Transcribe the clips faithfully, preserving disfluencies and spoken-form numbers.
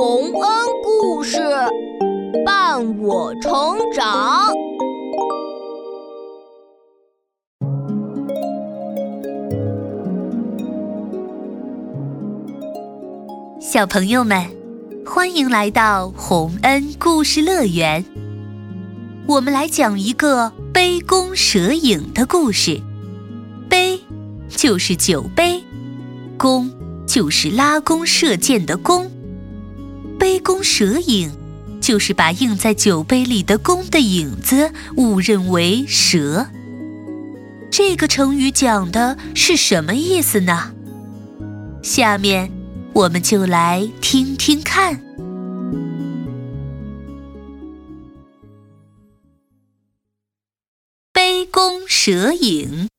洪恩故事伴我成长。小朋友们，欢迎来到洪恩故事乐园。我们来讲一个杯弓蛇影的故事。杯就是酒杯，弓就是拉弓射箭的弓。杯弓蛇影就是把映在酒杯里的弓的影子误认为蛇。这个成语讲的是什么意思呢？下面我们就来听听看。杯弓蛇影。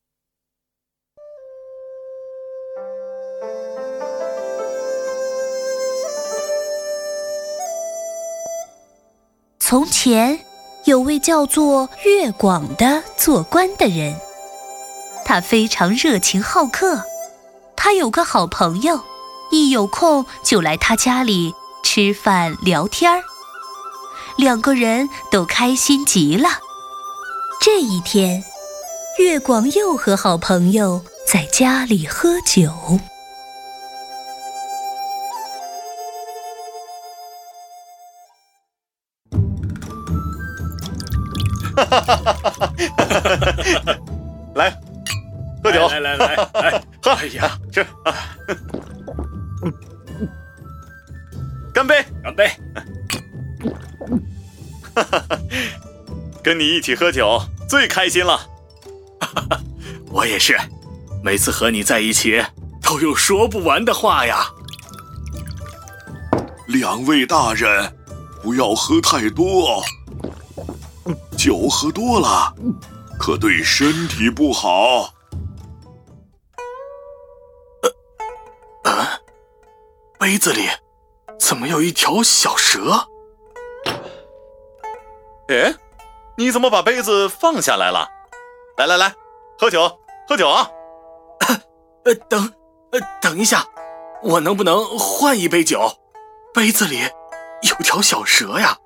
从前有位叫做岳广的做官的人，他非常热情好客，他有个好朋友，一有空就来他家里吃饭聊天，两个人都开心极了。这一天，岳广又和好朋友在家里喝酒。来，喝酒！来来来来，喝！哎呀，这，干杯！干杯！跟你一起喝酒最开心了。我也是，每次和你在一起都有说不完的话呀。两位大人，不要喝太多哦。酒喝多了可对身体不好。呃啊、杯子里怎么有一条小蛇？诶，你怎么把杯子放下来了？来来来，喝酒喝酒啊！呃、等、呃、等一下，我能不能换一杯酒？杯子里有条小蛇呀，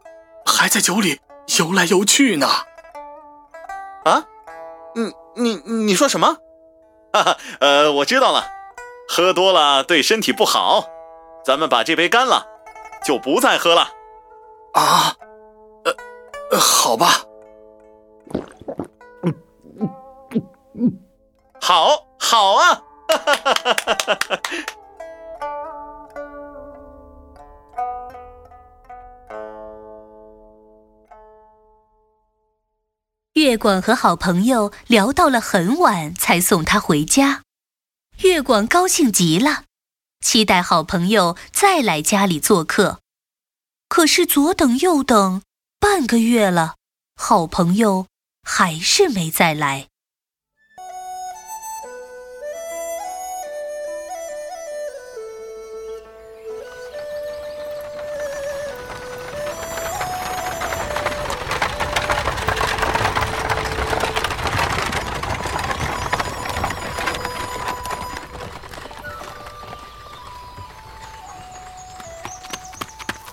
还在酒里游来游去呢。啊，你你你说什么？哈哈，呃，我知道了，喝多了对身体不好，咱们把这杯干了，就不再喝了。啊，呃，呃好吧。好，好啊！哈哈哈哈哈。岳广和好朋友聊到了很晚才送他回家。岳广高兴极了，期待好朋友再来家里做客。可是左等右等，半个月了，好朋友还是没再来。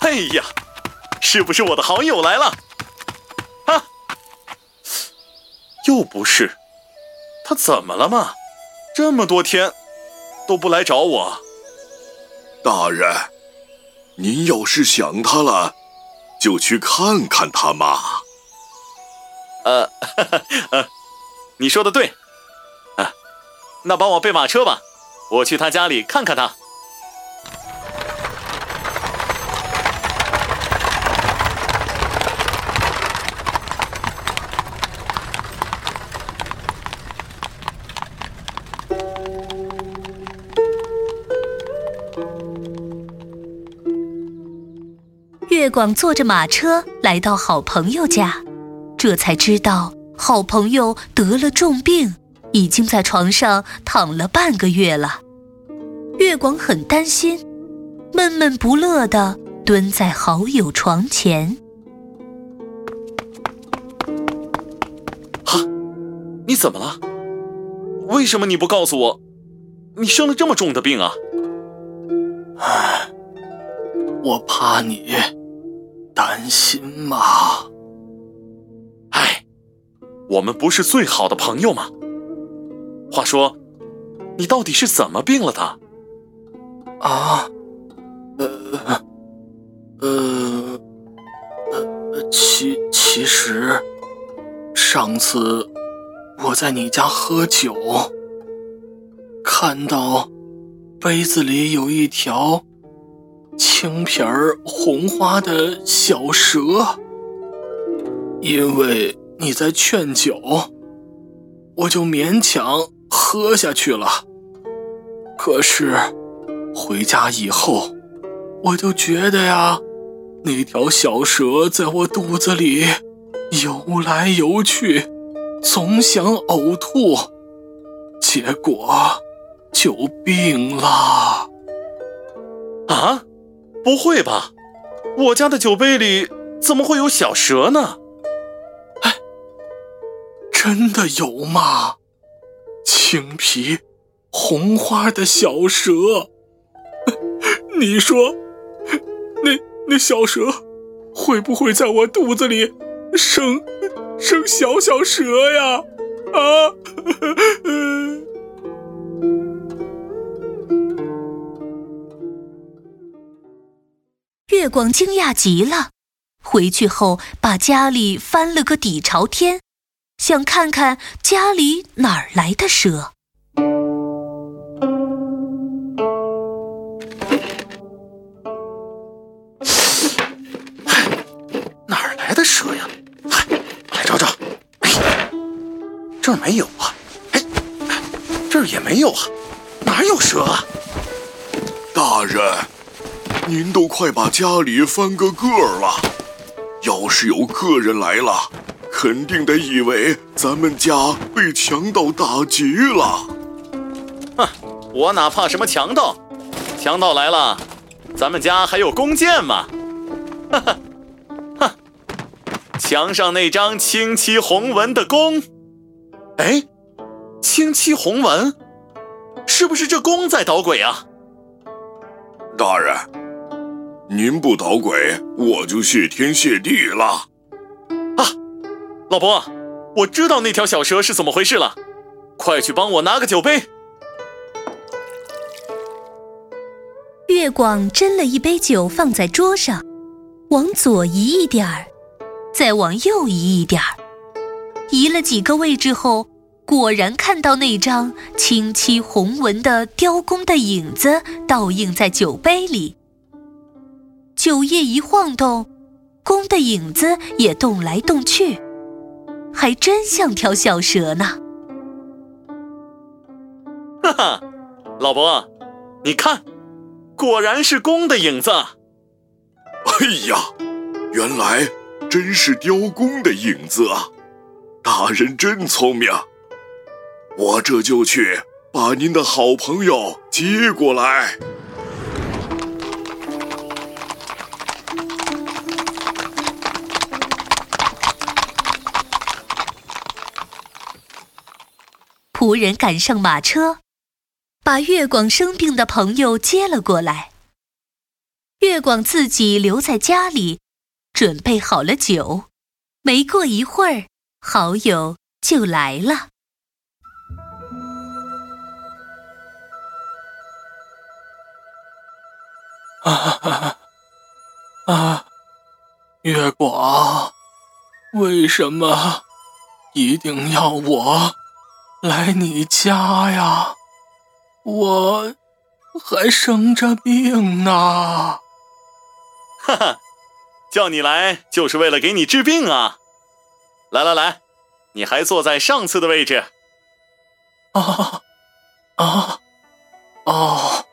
哎呀，是不是我的好友来了？啊，又不是。他怎么了嘛？这么多天都不来找我。大人，您要是想他了，就去看看他嘛。呃，呵呵呃你说的对。啊，那帮我备马车吧，我去他家里看看他。岳广坐着马车来到好朋友家，这才知道好朋友得了重病，已经在床上躺了半个月了。岳广很担心，闷闷不乐地蹲在好友床前。啊，你怎么了？为什么你不告诉我？你生了这么重的病啊？唉，我怕你担心嘛。哎，我们不是最好的朋友吗？话说，你到底是怎么病了的？啊，呃，呃，呃，其其实，上次我在你家喝酒，看到杯子里有一条青皮儿红花的小蛇，因为你在劝酒，我就勉强喝下去了。可是回家以后，我就觉得呀，那条小蛇在我肚子里游来游去，总想呕吐，结果就病了。啊？不会吧？我家的酒杯里怎么会有小蛇呢？哎，真的有吗？青皮红花的小蛇，你说，那那小蛇会不会在我肚子里生生小小蛇呀？啊！月光惊讶极了，回去后把家里翻了个底朝天，想看看家里哪儿来的蛇。哪儿来的蛇呀？来找找。这儿没有啊，这儿也没有啊，哪有蛇啊？大人，您都快把家里翻个个儿了，要是有客人来了，肯定得以为咱们家被强盗打劫了。哼，我哪怕什么强盗？强盗来了，咱们家还有弓箭嘛！哈哈，哈！墙上那张青漆红纹的弓，哎，青漆红纹，是不是这弓在捣鬼啊？大人，您不捣鬼，我就谢天谢地了。啊，老伯，我知道那条小蛇是怎么回事了，快去帮我拿个酒杯。月光斟了一杯酒放在桌上，往左移一点儿，再往右移一点儿，移了几个位置后，果然看到那张青漆红纹的雕弓的影子倒映在酒杯里。酒液一晃动，弓的影子也动来动去，还真像条小蛇呢。哈哈，老伯，你看，果然是弓的影子。哎呀，原来真是雕弓的影子啊！大人真聪明，我这就去把您的好朋友接过来。仆人赶上马车，把月光生病的朋友接了过来。月光自己留在家里，准备好了酒。没过一会儿，好友就来了。啊啊！月光，为什么一定要我来你家呀？我还生着病呢。哈哈，叫你来就是为了给你治病啊。来来来，你还坐在上次的位置。啊啊哦，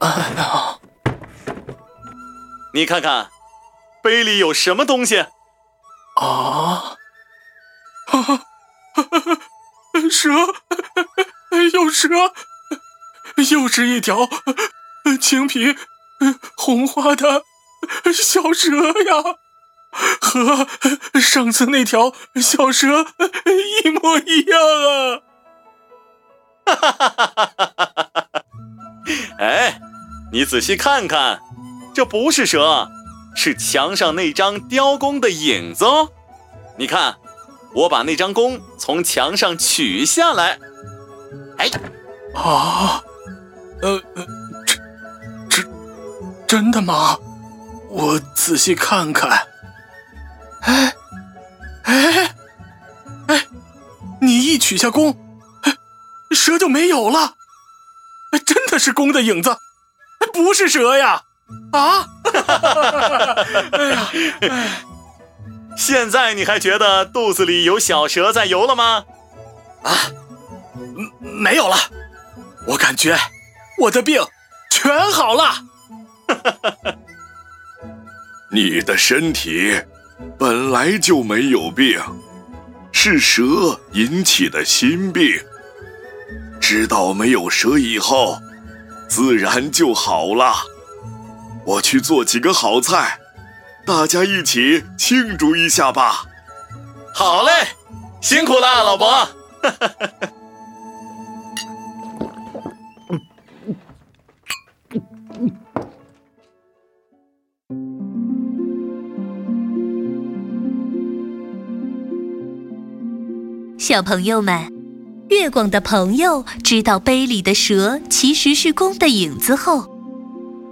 哎呀！你看看，杯里有什么东西？啊哈哈哈！蛇，有蛇，又是一条青皮红花的小蛇呀，和上次那条小蛇一模一样啊！哈哈哈哈哈哈！哎，你仔细看看，这不是蛇，是墙上那张雕弓的影子哦。你看，我把那张弓从墙上取下来。哎，啊，呃，这这真的吗？我仔细看看。哎，哎，哎，你一取下弓，蛇就没有了。真的是弓的影子，不是蛇呀！啊！哎呀！哎，现在你还觉得肚子里有小蛇在游了吗？啊，没有了。我感觉我的病全好了。你的身体本来就没有病，是蛇引起的心病。知道没有蛇以后，自然就好了。我去做几个好菜，大家一起庆祝一下吧。好嘞，辛苦了，老伯。小朋友们，月光的朋友知道杯里的蛇其实是弓的影子后，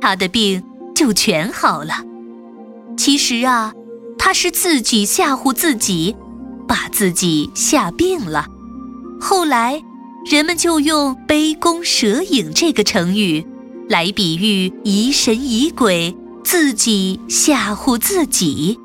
他的病就全好了。其实啊，他是自己吓唬自己，把自己吓病了。后来人们就用杯弓蛇影这个成语来比喻疑神疑鬼，自己吓唬自己。